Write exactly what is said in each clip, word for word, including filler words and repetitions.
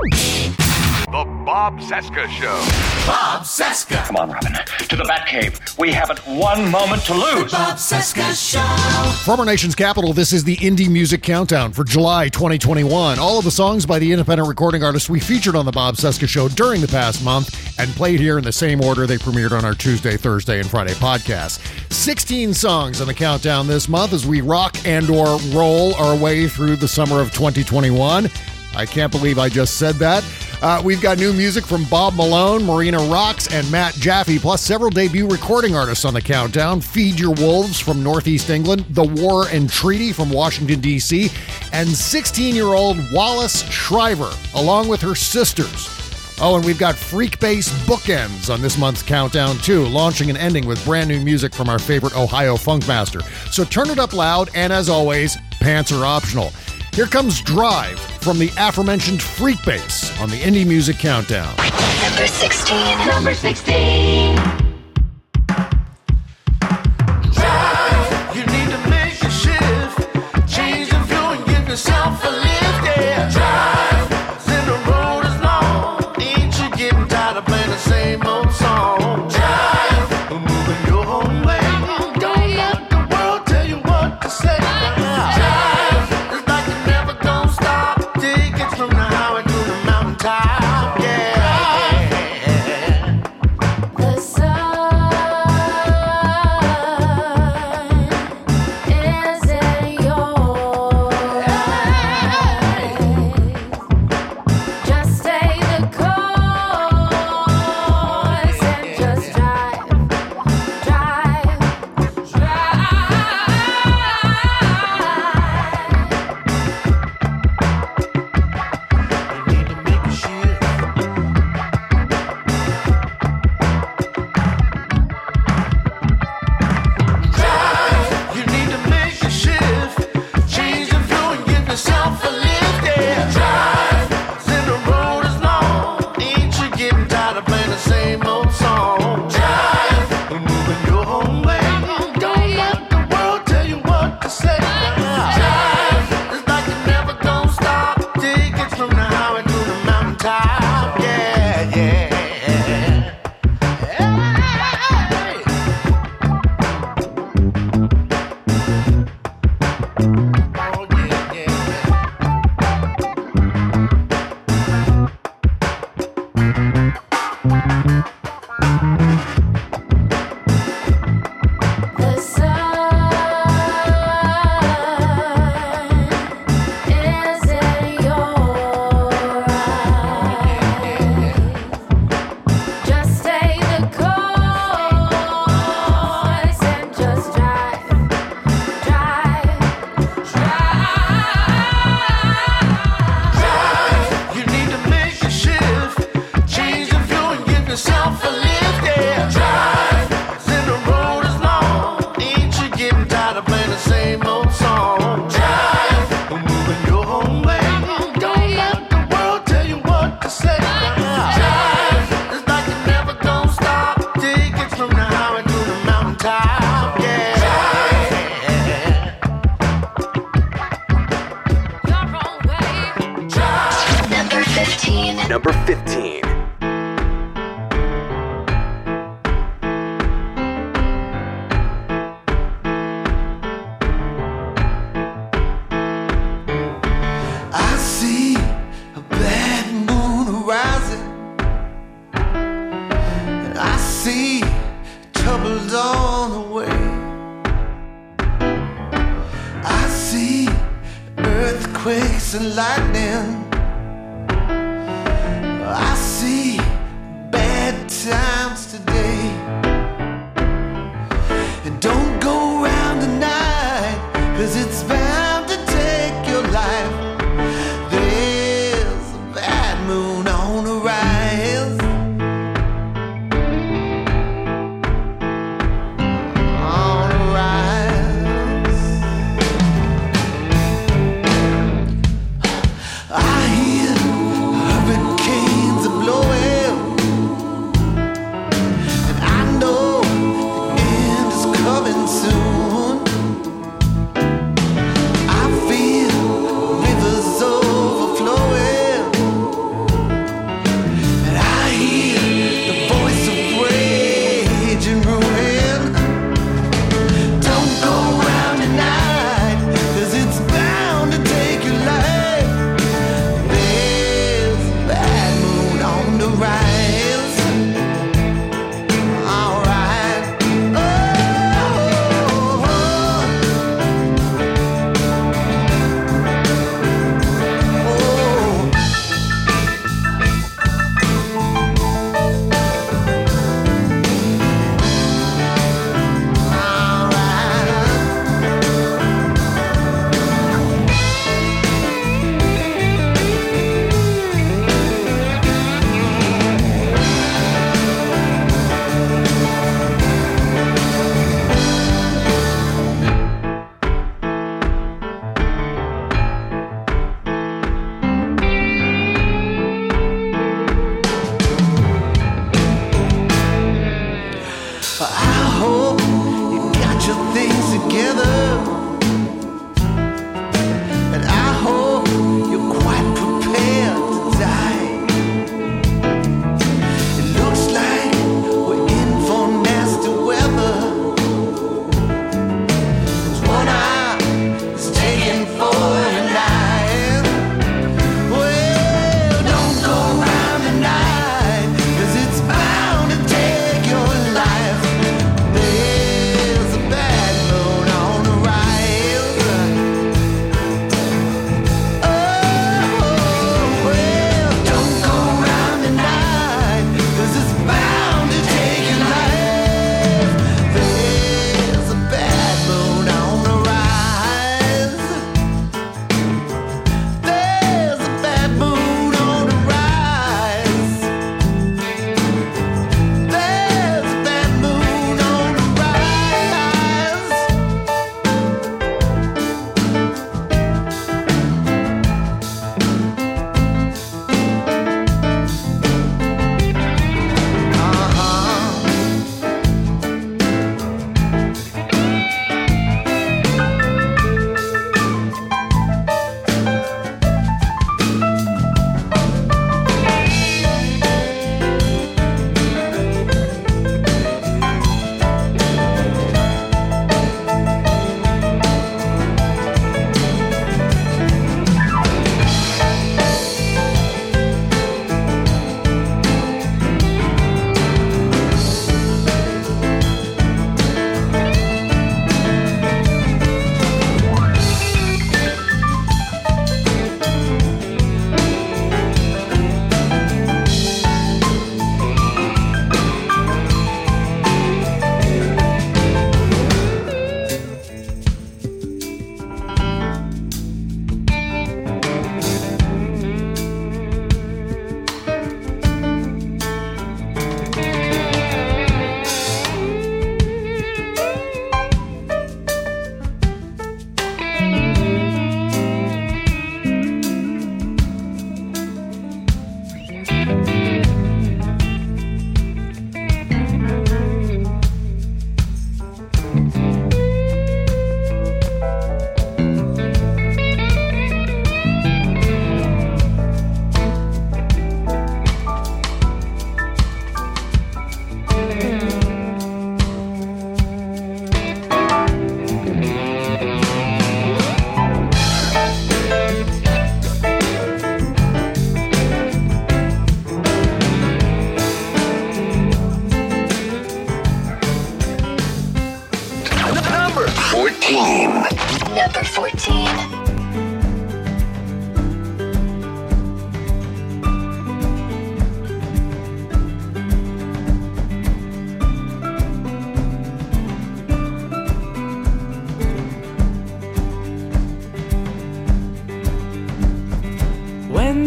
The Bob Cesca Show. Bob Cesca. Come on, Robin. To the Batcave. We haven't one moment to lose. The Bob Cesca Show. From our nation's capital, this is the Indie Music Countdown for July twenty twenty-one. All of the songs by the independent recording artists we featured on The Bob Cesca Show during the past month and played here in the same order they premiered on our Tuesday, Thursday, and Friday podcasts. sixteen songs on the countdown this month as we rock and or roll our way through the summer of twenty twenty-one. I can't believe I just said that. Uh, we've got new music from Bob Malone, Marina Rocks, and Matt Jaffe, plus several debut recording artists on the countdown. Feed Your Wolves from Northeast England, The War and Treaty from Washington, D C, and sixteen-year-old Wallace Shriver, along with her sisters. Oh, and we've got Freak Bass bookends on this month's countdown, too, launching and ending with brand new music from our favorite Ohio funk master. So turn it up loud, and as always, pants are optional. Here comes Drive from the aforementioned Freak Bass on the Indie Music Countdown. Number sixteen. Number sixteen. Drive, you need to make a shift. Change the view and give yourself a lift. Yeah. Drive, then the road is long. Ain't you getting tired of playing the same old song? Drive, we're moving your own way. Don't let the world tell you what to say. I hear hurricanes are blowing.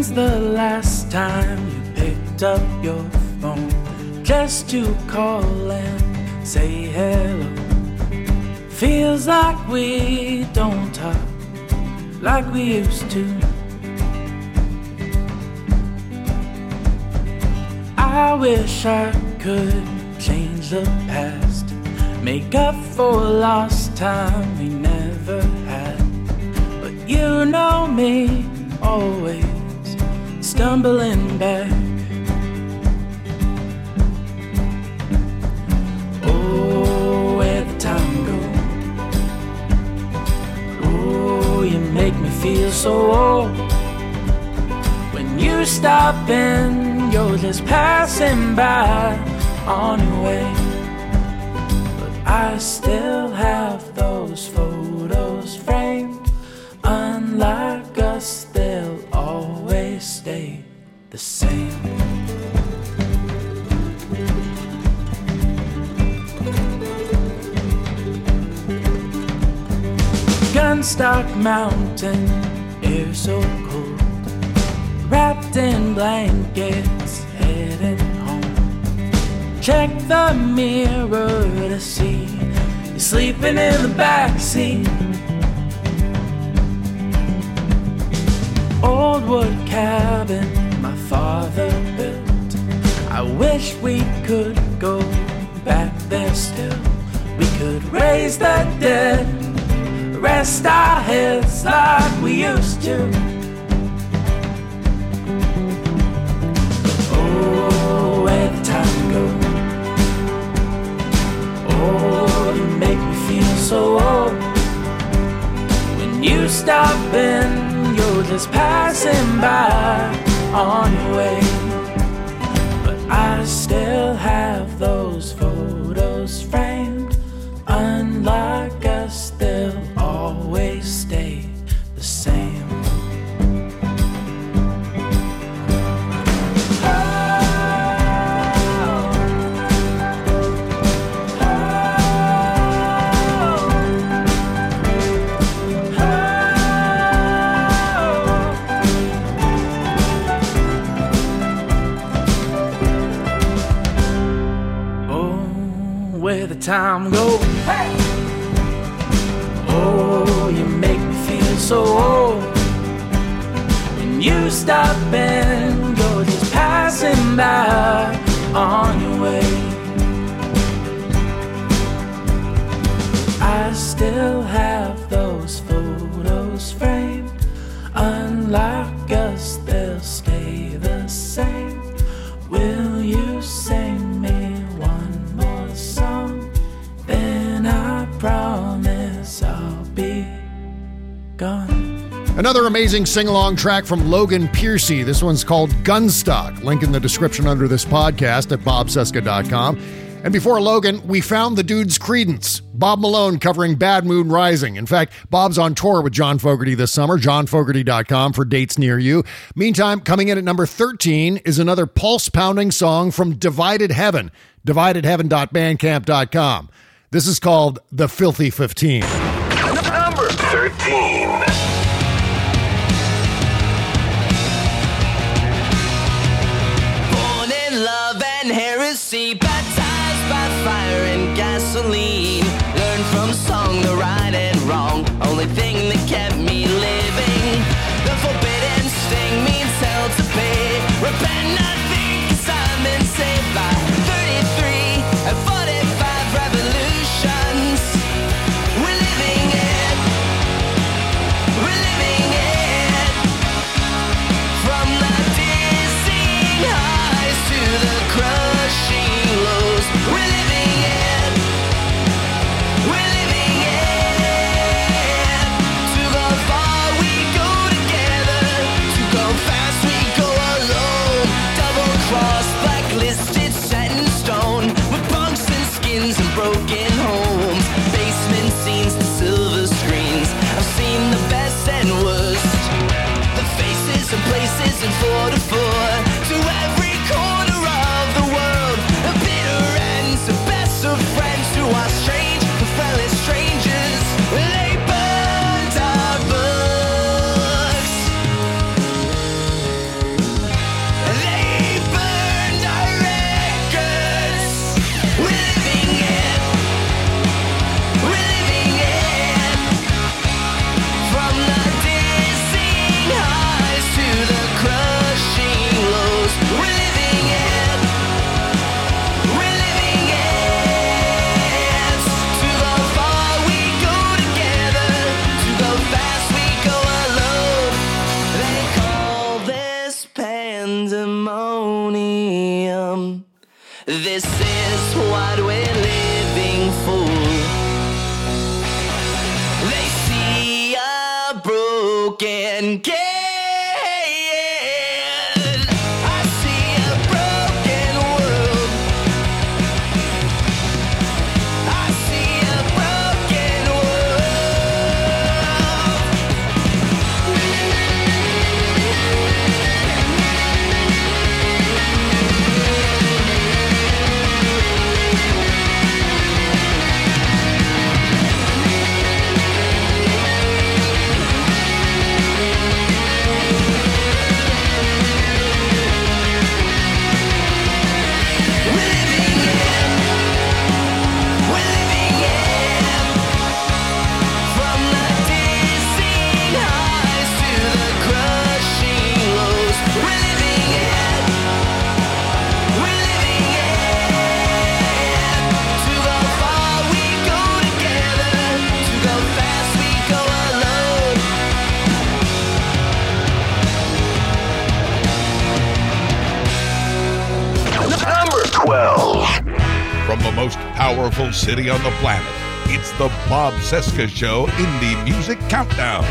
When's the last time you picked up your phone just to call and say hello? Feels like we don't talk like we used to. I wish I could change the past, make up for lost time we never had. But you know me, always stumbling back. Oh, where'd the time go? Oh, you make me feel so old. When you stop and you're just passing by on your way. But I still have those photos framed. Unlike us, they'll always stay the same. Gunstock Mountain, air so cold, wrapped in blankets, headed home. Check the mirror to see you're sleeping in the backseat. Old wood cabin my father built, I wish we could go back there still. We could raise the dead, rest our heads like we used to. Oh, where'd time go? Oh, you make me feel so old. When you stop and you're just passing by on your way. But I still have those photos framed. Unlike us, they'll always stay the same. Time go, hey! Oh, you make me feel so old. When you stop and go just passing by on your way. I still have those photos framed. Unlike us, they'll stay the same. Will you sing? Promise I'll be gone. Another amazing sing-along track from Logan Piercy. This one's called Gunstock. Link in the description under this podcast at bob cesca dot com. And before Logan, we found the dude's credence. Bob Malone covering Bad Moon Rising. In fact, Bob's on tour with John Fogerty this summer. john fogerty dot com for dates near you. Meantime, coming in at number thirteen is another pulse-pounding song from Divided Heaven. divided heaven dot bandcamp dot com. This is called The Filthy fifteen. Number thirteen. Born in love and heresy, baptized by fire and gasoline. Learned from song the right and wrong, only thing that kept me living. The forbidden sting means hell to pay. Repent, I think, 'cause I'm been saved by thirty-three and forty. And four to four, to every corner of the world, a bitter end to best of friends who are strange, who fell as strangers. They burned our books. pandemonium. This is what we're living for. They see a broken kid. From the most powerful city on the planet, it's the Bob Cesca Show Indie Music Countdown.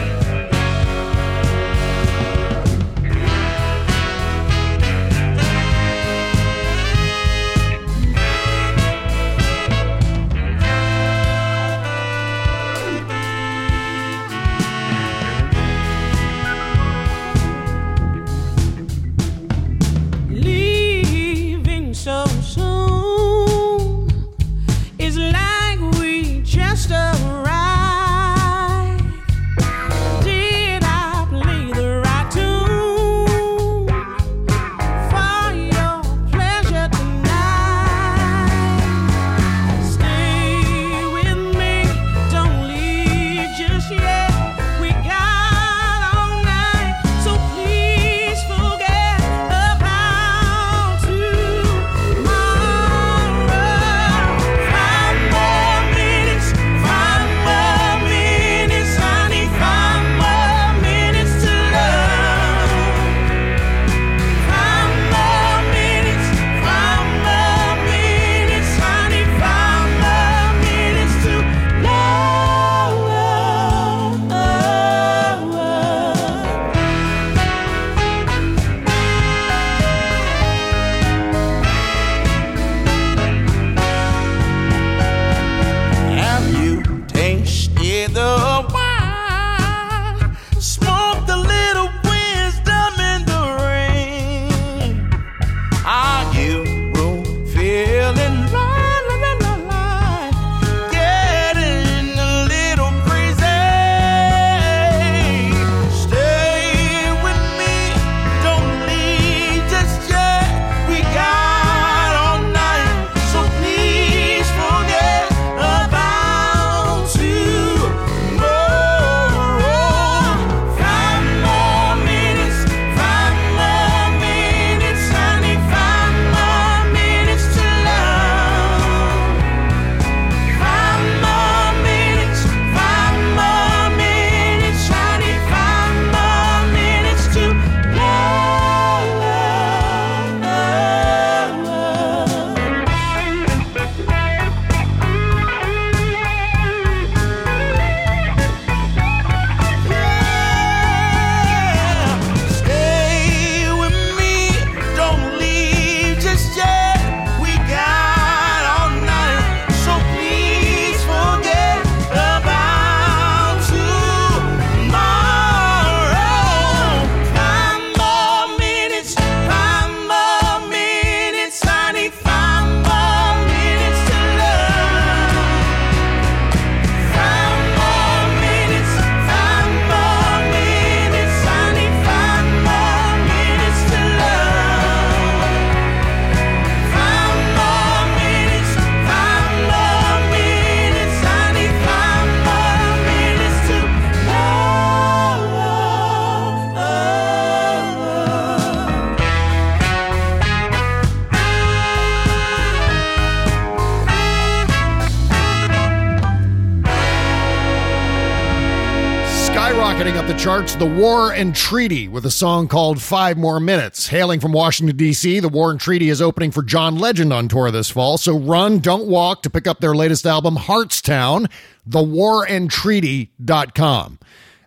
Rocketing up the charts, The War and Treaty, with a song called Five More Minutes. Hailing from Washington, D C, The War and Treaty is opening for John Legend on tour this fall, so run, don't walk, to pick up their latest album, Heartstown, the war and treaty dot com.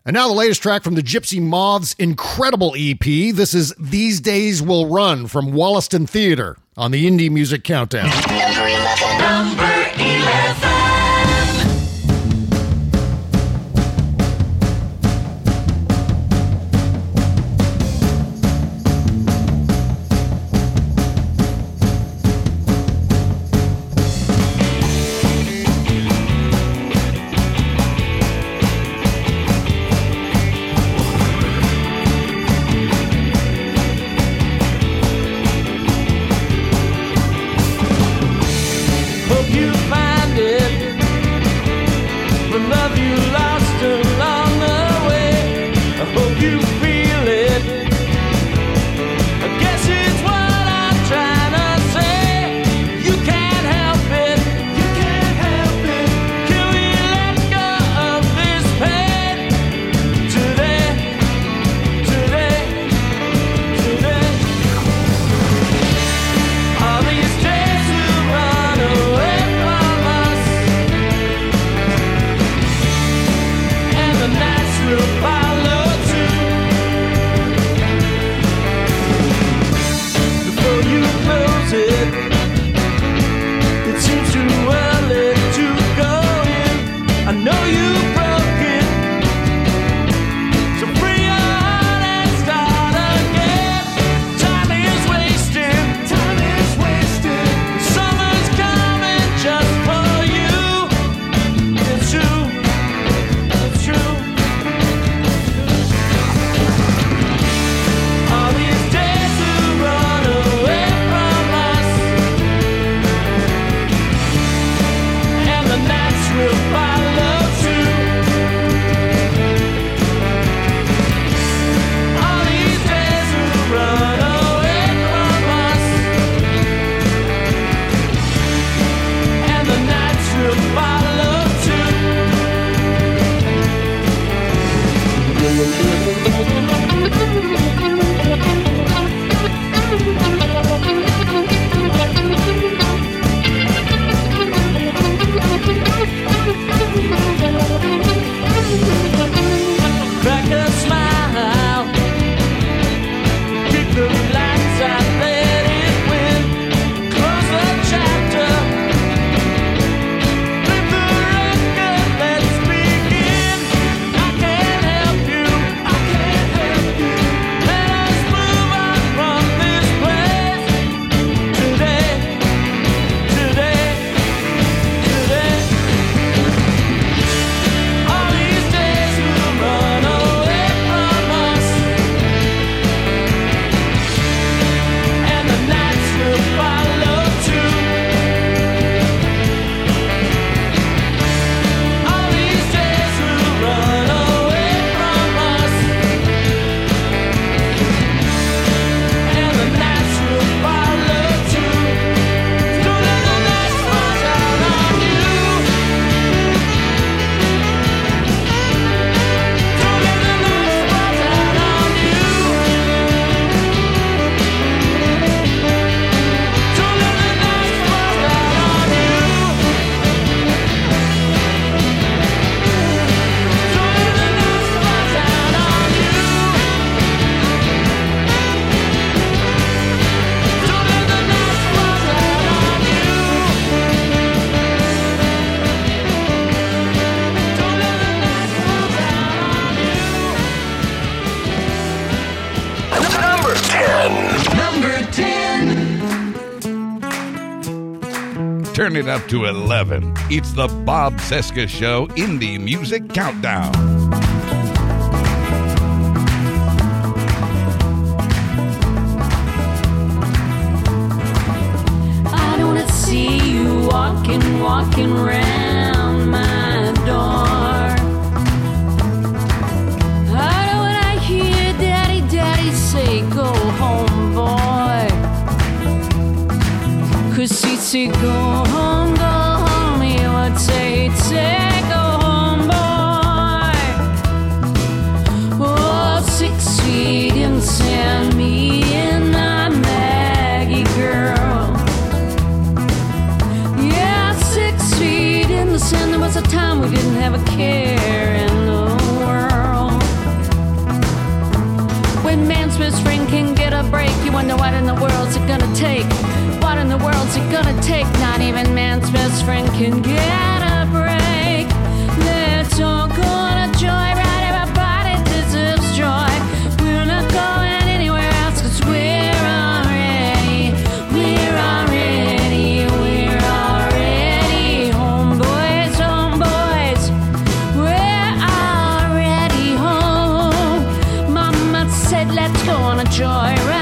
And now the latest track from the Gypsy Moths' incredible E P. This is These Days Will Run from Wollaston Theater on the Indie Music Countdown. Number eleven. Number eleven. Turn it up to eleven. It's the Bob Cesca Show Indie Music Countdown. Go home, go home, you would say, say, go home, boy. What in the world's it gonna take? What in the world's it gonna take? Not even man's best friend can get a break. Let's all go on a joyride. Everybody deserves joy. We're not going anywhere else, cause we're already, we're already, we're already homeboys, homeboys. We're already home. Mama said let's go on a joyride.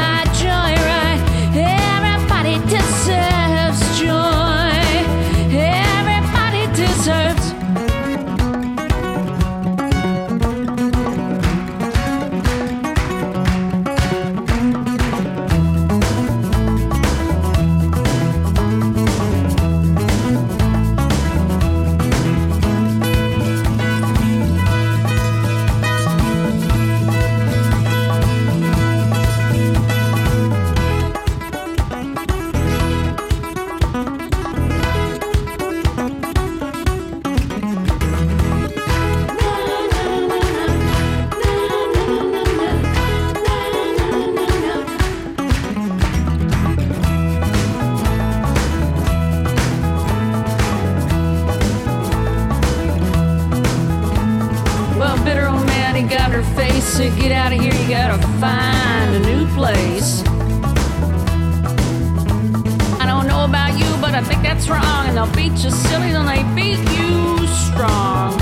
To get out of here, you gotta find a new place. I don't know about you, but I think that's wrong. And they'll beat you silly till they beat you strong.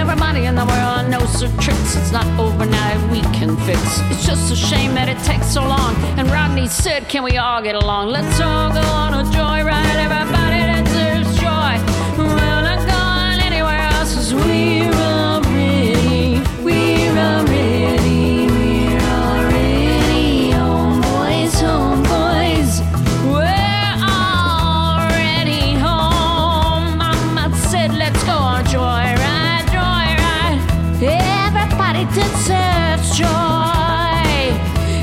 Everybody in the world knows their tricks. It's not overnight we can fix. It's just a shame that it takes so long. And Rodney said, can we all get along? Let's all go on a joyride. Everybody that deserves joy. We're not going anywhere else, cause we deserves joy.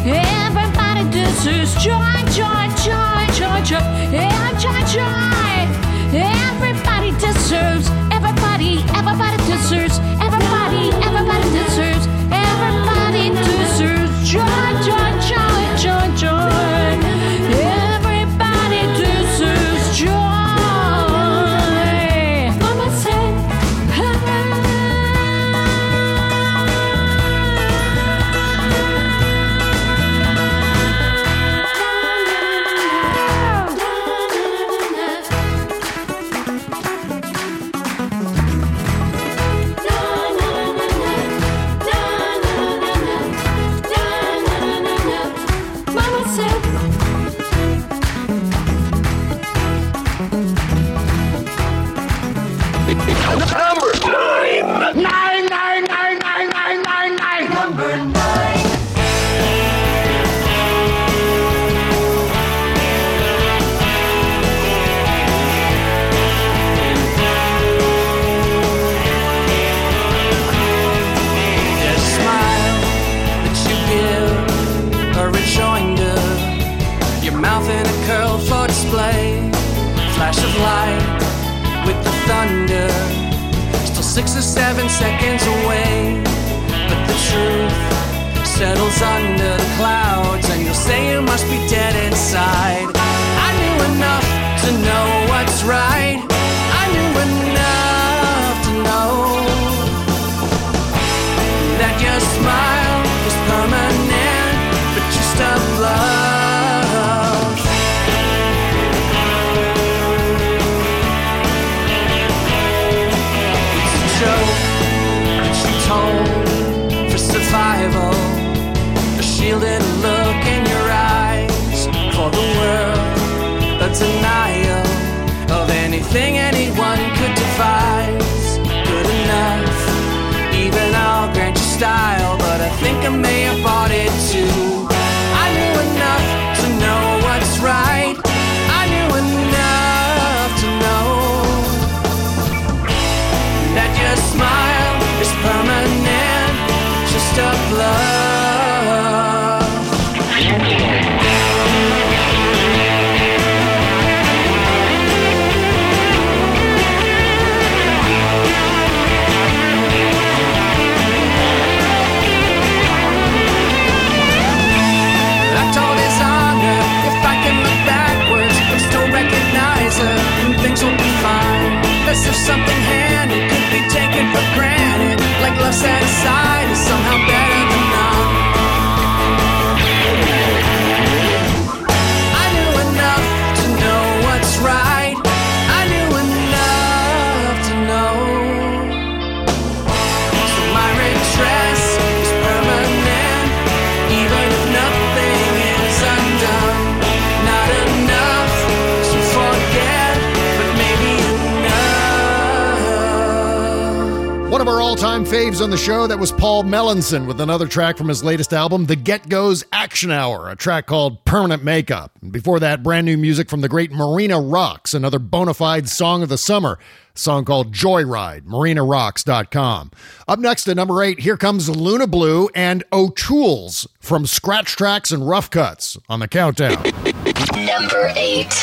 Everybody deserves joy, joy, joy, joy, joy, yeah, joy, joy. Everybody deserves. Everybody, everybody deserves. Everybody, everybody deserves. Everybody deserves joy, joy, joy, joy, joy. Everybody deserves joy. Six or seven seconds away, but the truth settles under the clouds, and you'll say you must be dead inside. I knew enough to know what's right. I knew enough to know that your smile was permanent, but just a blush. For survival, a shielded look in your eyes, for the world, a denial of anything anyone could devise. Good enough, even I'll grant your style, but I think I may have bought it too. I knew enough to know what's right. I knew enough to know that your smile is permanent, just a bluff. of our all-time faves on the show, that was Paul Melanson with another track from his latest album, The Get-Go's Action Hour, a track called Permanent Makeup. And before that, brand new music from the great Marina Rocks, another bona fide song of the summer, a song called Joyride, marina rocks dot com. Up next at number eight, here comes Luna Blue and O'Toole's from Scratch Tracks and Rough Cuts on the countdown. Number eight.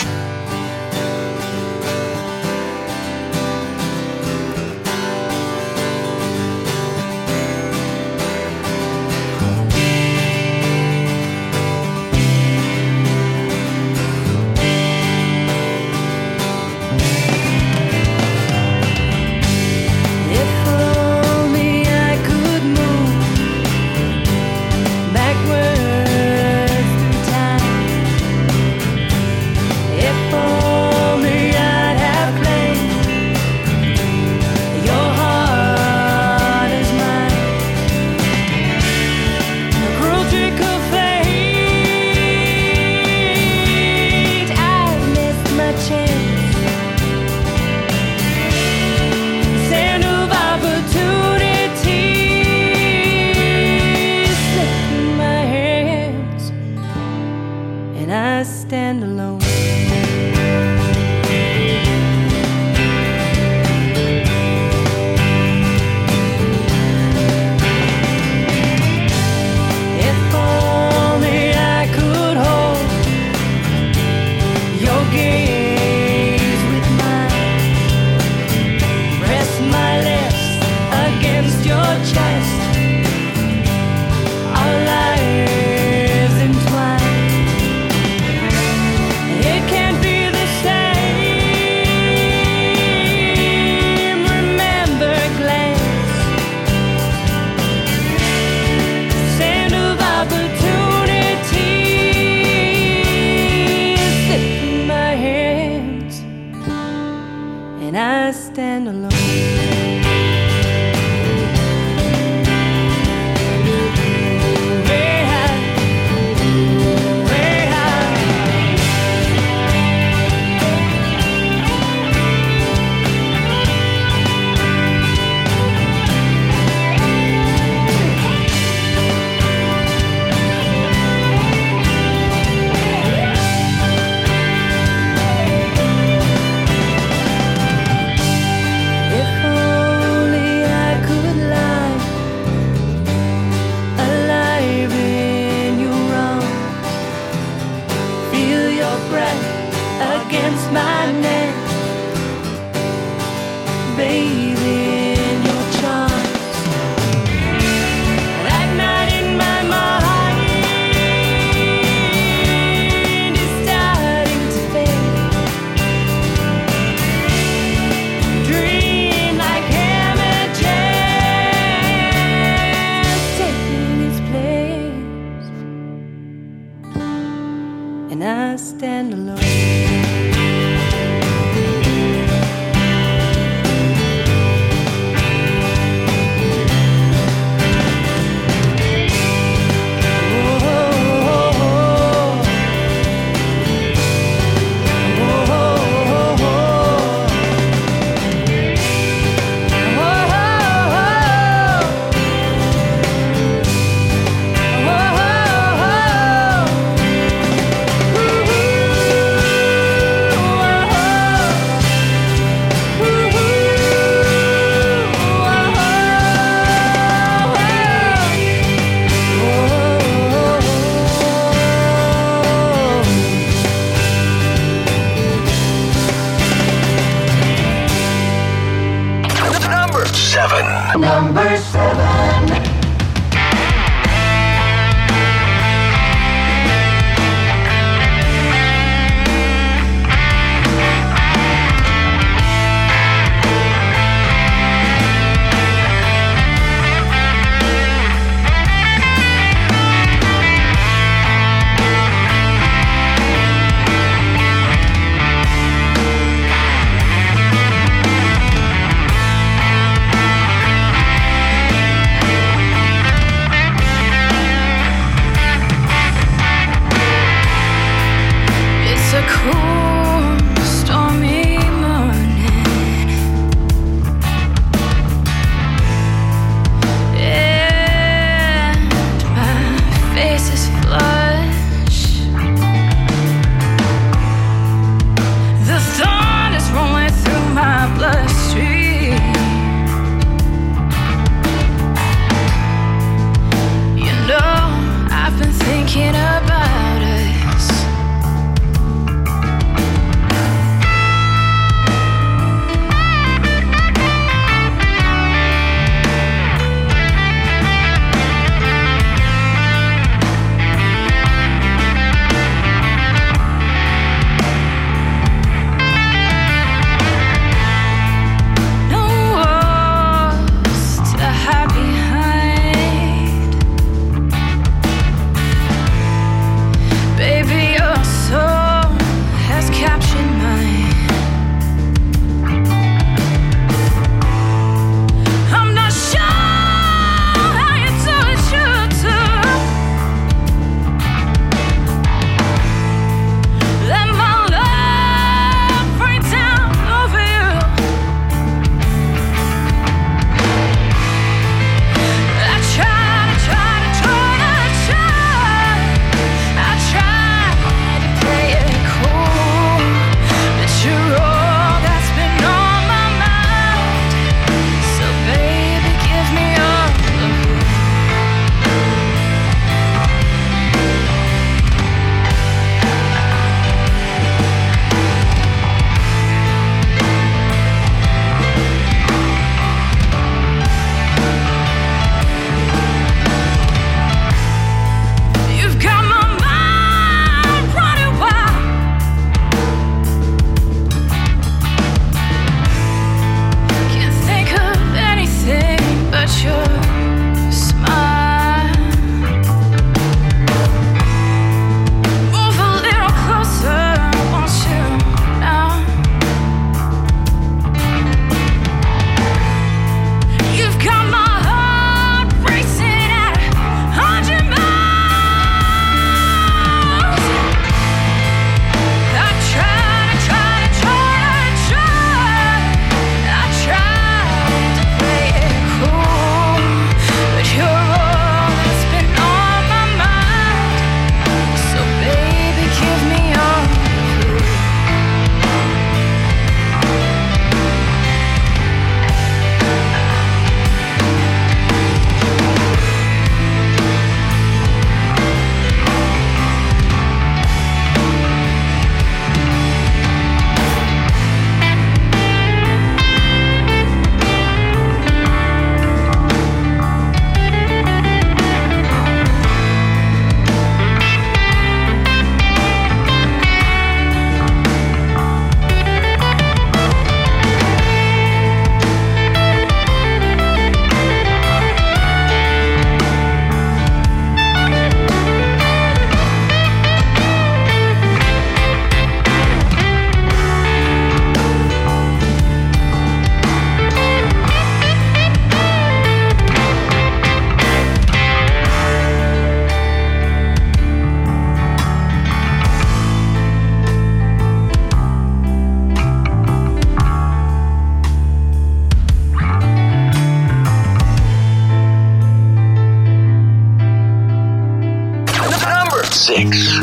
six.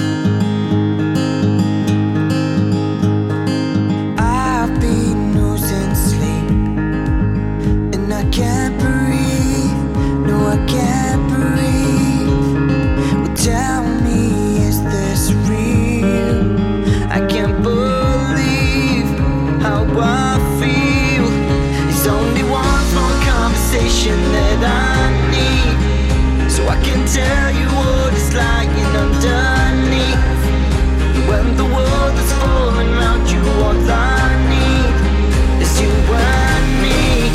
I've been losing sleep, and I can't breathe. No, I can't breathe. Well, tell me, is this real? I can't believe how I feel. It's only one more conversation that I need, so I can tell you what it's like. Underneath, when the world is falling round you, all I need is you and me.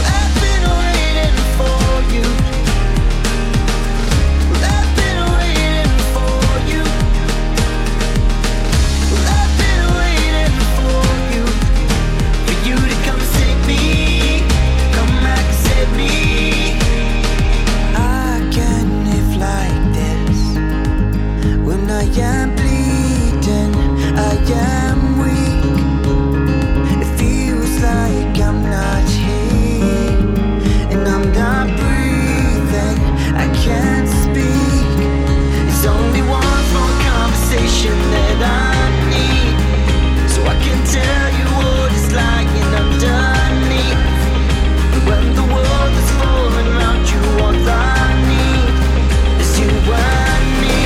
I've been waiting for you. I've been waiting for you. I've been waiting for you, for you to come save me, come back and save me. I am bleeding, I am weak. It feels like I'm not here, and I'm not breathing, I can't speak. It's only one more conversation that I need, so I can tell you what it's like and underneath. When the world is falling around you, all I need is you and me.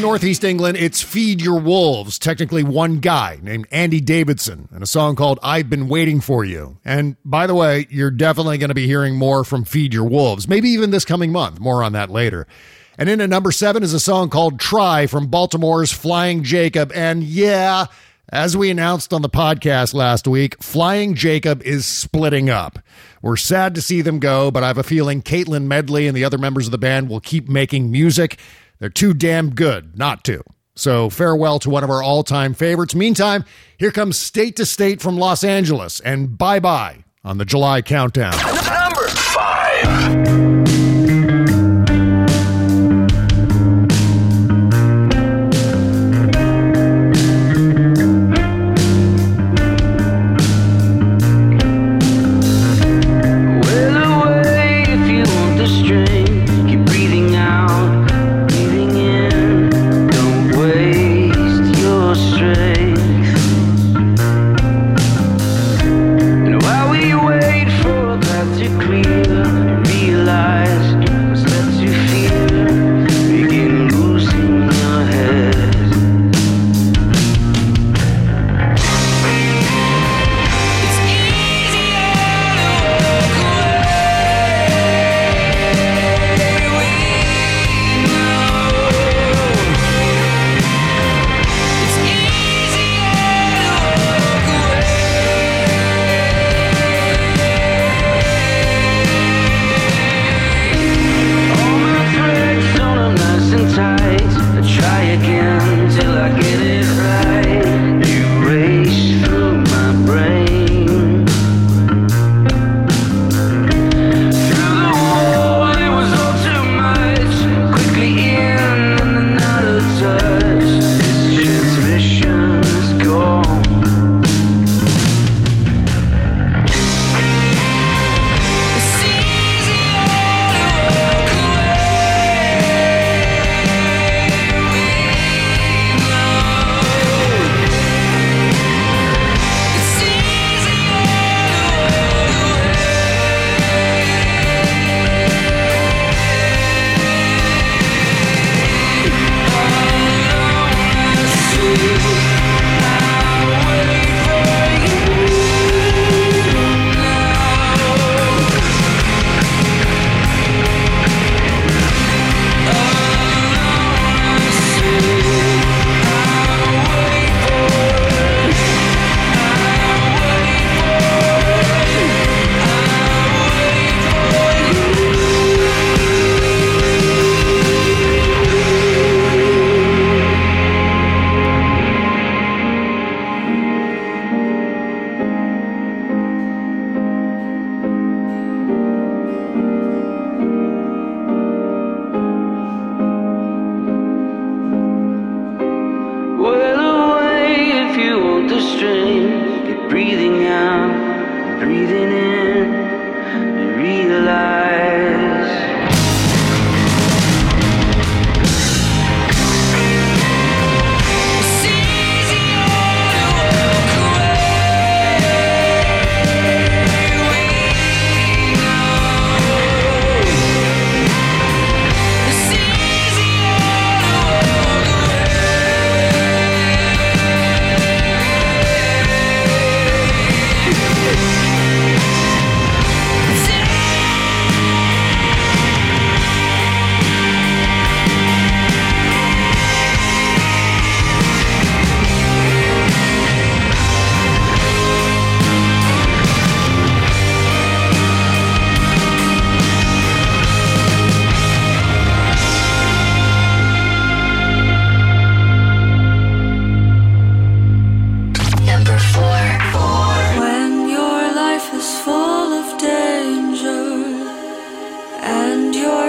Northeast England, it's Feed Your Wolves. Technically one guy named Andy Davidson and a song called I've Been Waiting For You. And by the way, you're definitely going to be hearing more from Feed Your Wolves, maybe even this coming month. More on that later. And in at number seven is a song called Try from Baltimore's Flying Jacob. And yeah, as we announced on the podcast last week, Flying Jacob is splitting up. We're sad to see them go, but I have a feeling Caitlin Medley and the other members of the band will keep making music. They're too damn good not to. So farewell to one of our all-time favorites. Meantime, here comes State to State from Los Angeles, and bye-bye on the July countdown. Number five.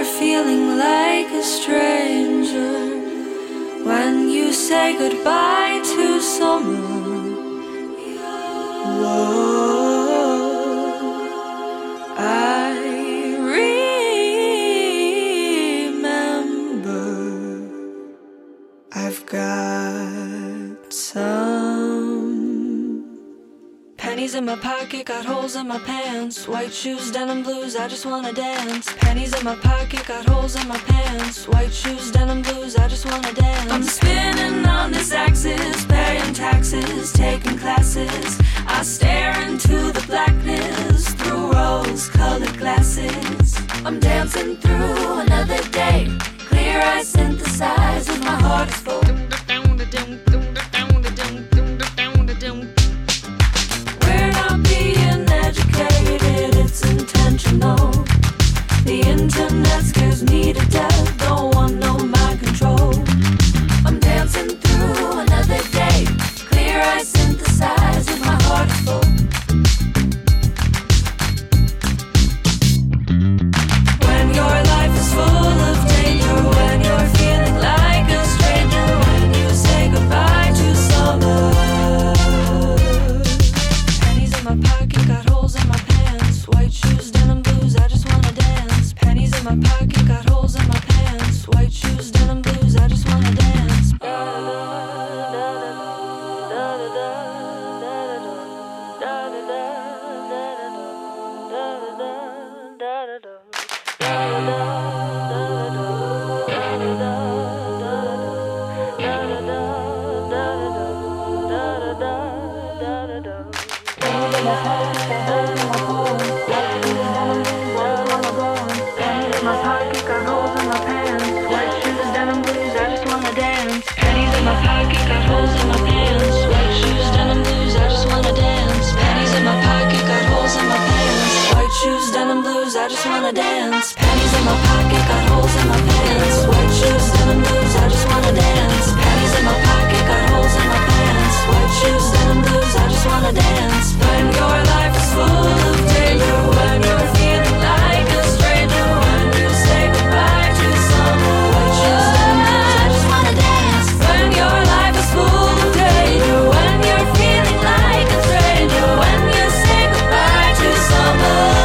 for feeling like a stranger. When you say goodbye to someone you love, I remember I've got some pennies in my pocket, got holes in my pants, white shoes, denim blues, I just wanna dance. Pennies in my pocket, got holes in my pants, white shoes, denim blues, I just wanna dance. I'm spinning on this axis, paying taxes, taking classes, I stare into the blackness through rose-colored glasses. I'm dancing through another day, clear I synthesize with my heart is full. The internet scares me to death, don't want no mind control. I'm dancing through another day, clear I synthesize with my heart is full. When your life is full of danger, when you're feeling like a stranger, when you say goodbye to summer. Pennies in my pocket, got holes in my pants, white shoes, denim blues, I just wanna dance. Pennies in my pocket, got holes in my pants, white shoes, denim blues, I just wanna dance. I just wanna dance. Pennies in my pocket, got holes in my pants. White shoes, denim blues, I just wanna dance. Pennies in my pocket, got holes in my pants. White shoes, denim blues, I just wanna dance. When your life is full of danger, when you're feeling like a stranger, when you say goodbye to someone. White shoes, denim blues, I just wanna dance. When your life is full of danger, when you're feeling like a stranger, when you say goodbye to someone.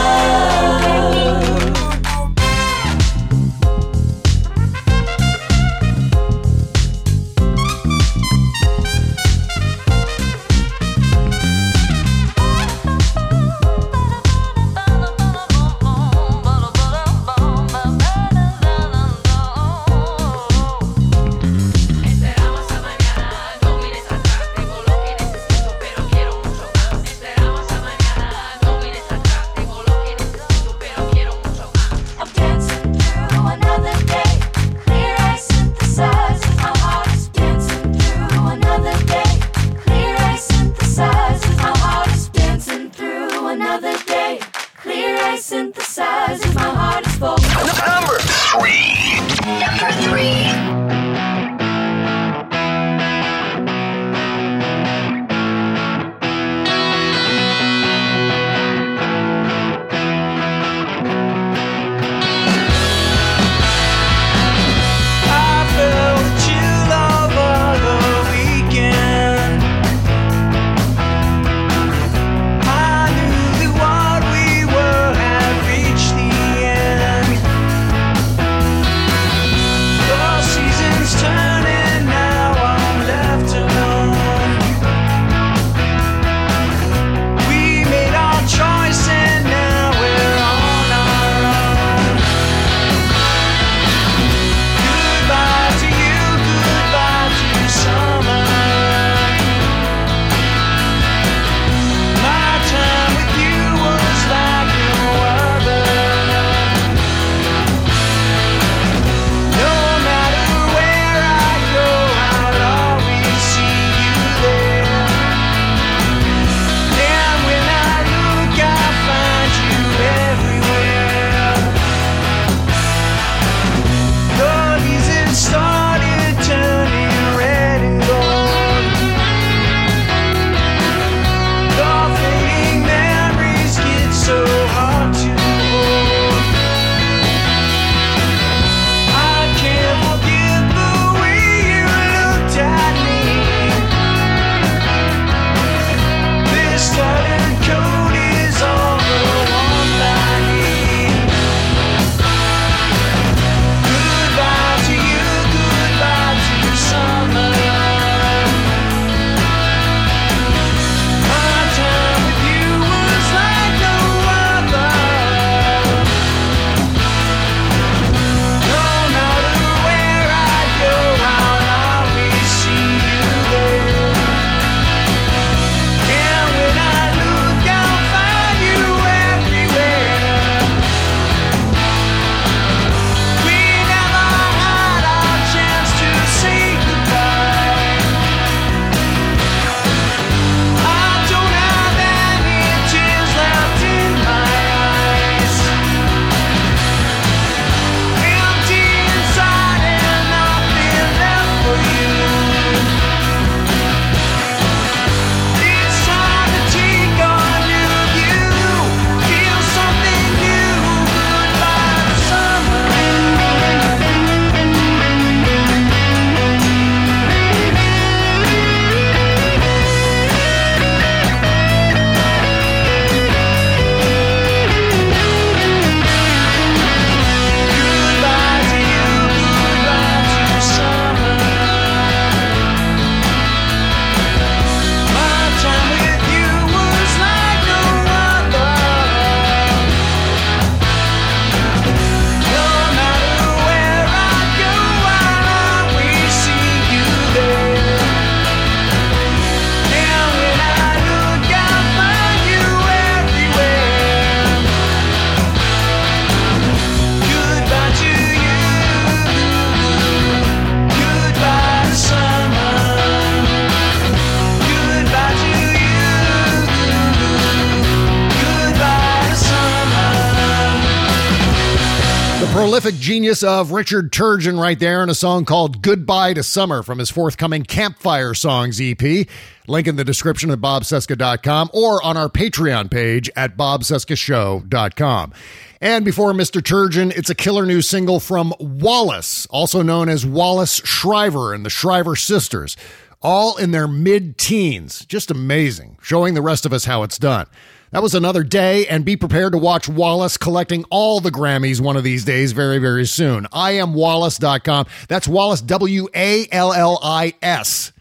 prolific genius of Richard Turgeon right there in a song called Goodbye to Summer from his forthcoming Campfire Songs E P. Link in the description at bob cesca dot com or on our Patreon page at bob cesca show dot com. And before Mister Turgeon, it's a killer new single from Wallace, also known as Wallace Shriver and the Shriver Sisters, all in their mid-teens. Just amazing, showing the rest of us how it's done. That was Another Day, and be prepared to watch Wallace collecting all the Grammys one of these days very, very soon. I am wallace dot com. That's Wallace, W A L L I S.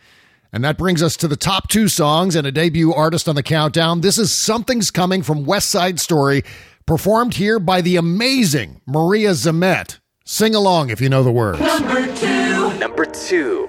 And that brings us to the top two songs and a debut artist on the countdown. This is Something's Coming from West Side Story, performed here by the amazing Maria Zemet. Sing along if you know the words. Number two. Number two.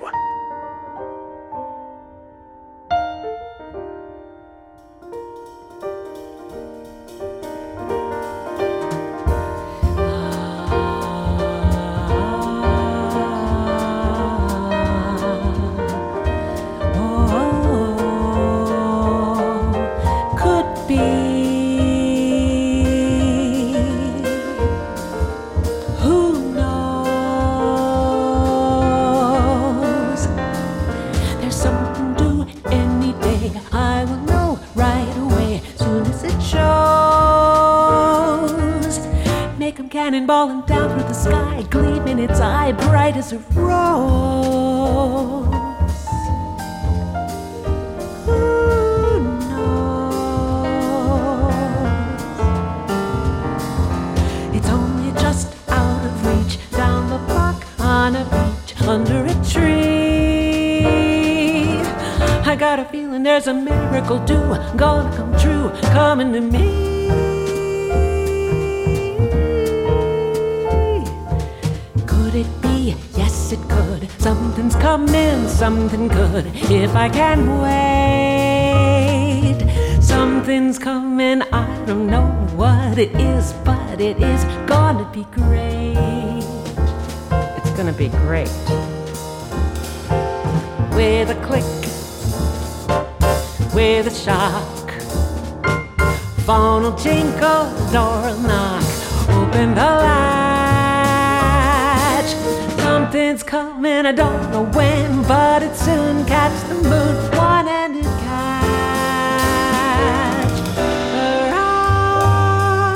Cannonballing down through the sky, gleam in its eye, bright as a rose. Who knows? It's only just out of reach, down the block, on a beach, under a tree. I got a feeling there's a miracle due, gonna come true, coming to me. Yes, it could. Something's coming, something good. If I can wait, something's coming. I don't know what it is, but it is gonna be great. It's gonna be great. With a click, with a shock, phone will jingle, door will knock, open the light. Something's coming, I don't know when, but it soon catch the moon, one-handed catch.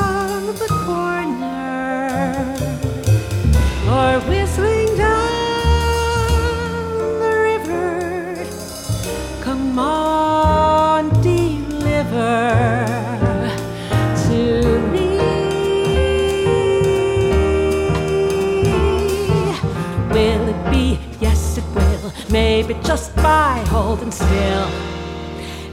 Around the corner, or whistling down the river, come on, deliver. Maybe just by holding still,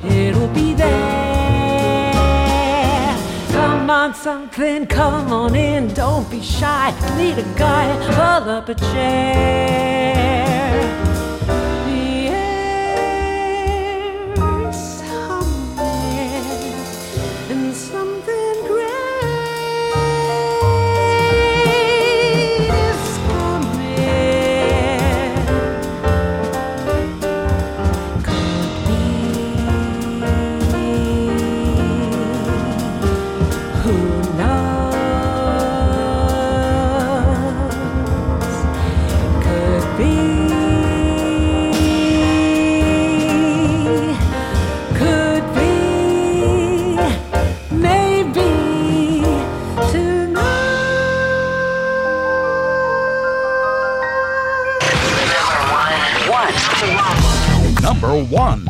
it'll be there. Come on, something, come on in. Don't be shy, need a guy, pull up a chair. The air's humming, and something great is coming. Number one.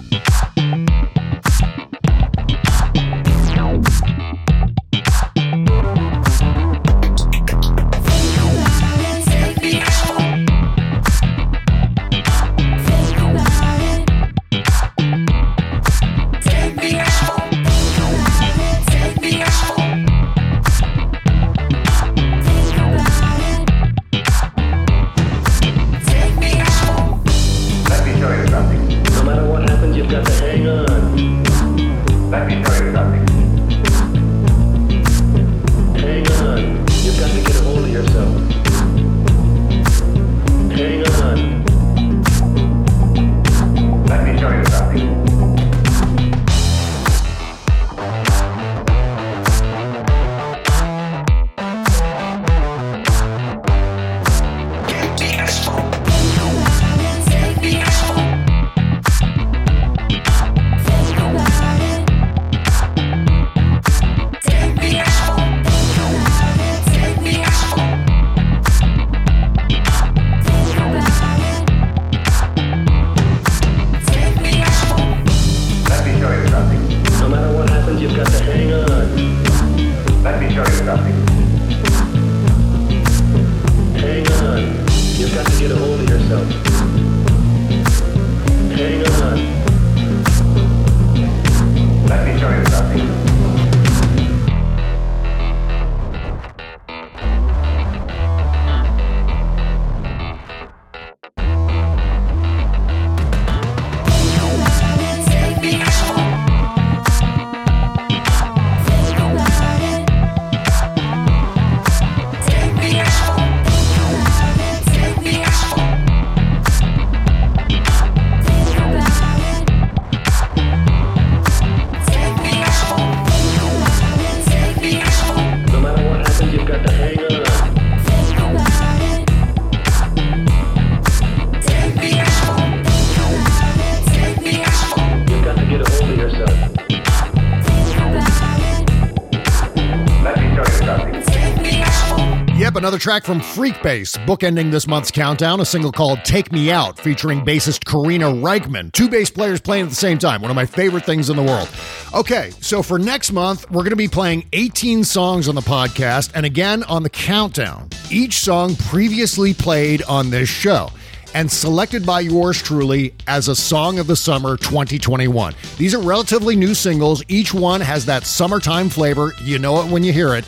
just have to get a hold of yourself. Hang on. Let me show you something. Another track from Freak Bass, bookending this month's countdown, a single called Take Me Out, featuring bassist Karina Reichman. Two bass players playing at the same time, one of my favorite things in the world. Okay, so for next month, we're going to be playing eighteen songs on the podcast, and again on the countdown. Each song previously played on this show and selected by yours truly as a Song of the Summer twenty twenty-one. These are relatively new singles. Each one has that summertime flavor. You know it when you hear it.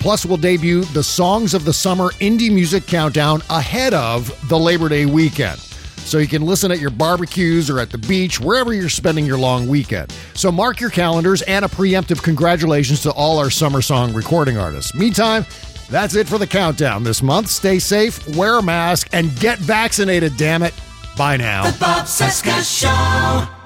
Plus, we'll debut the Songs of the Summer Indie Music Countdown ahead of the Labor Day weekend. So you can listen at your barbecues or at the beach, wherever you're spending your long weekend. So mark your calendars, and a preemptive congratulations to all our summer song recording artists. Meantime, that's it for the countdown this month. Stay safe, wear a mask, and get vaccinated, damn it. Bye now. The Bob Cesca Show.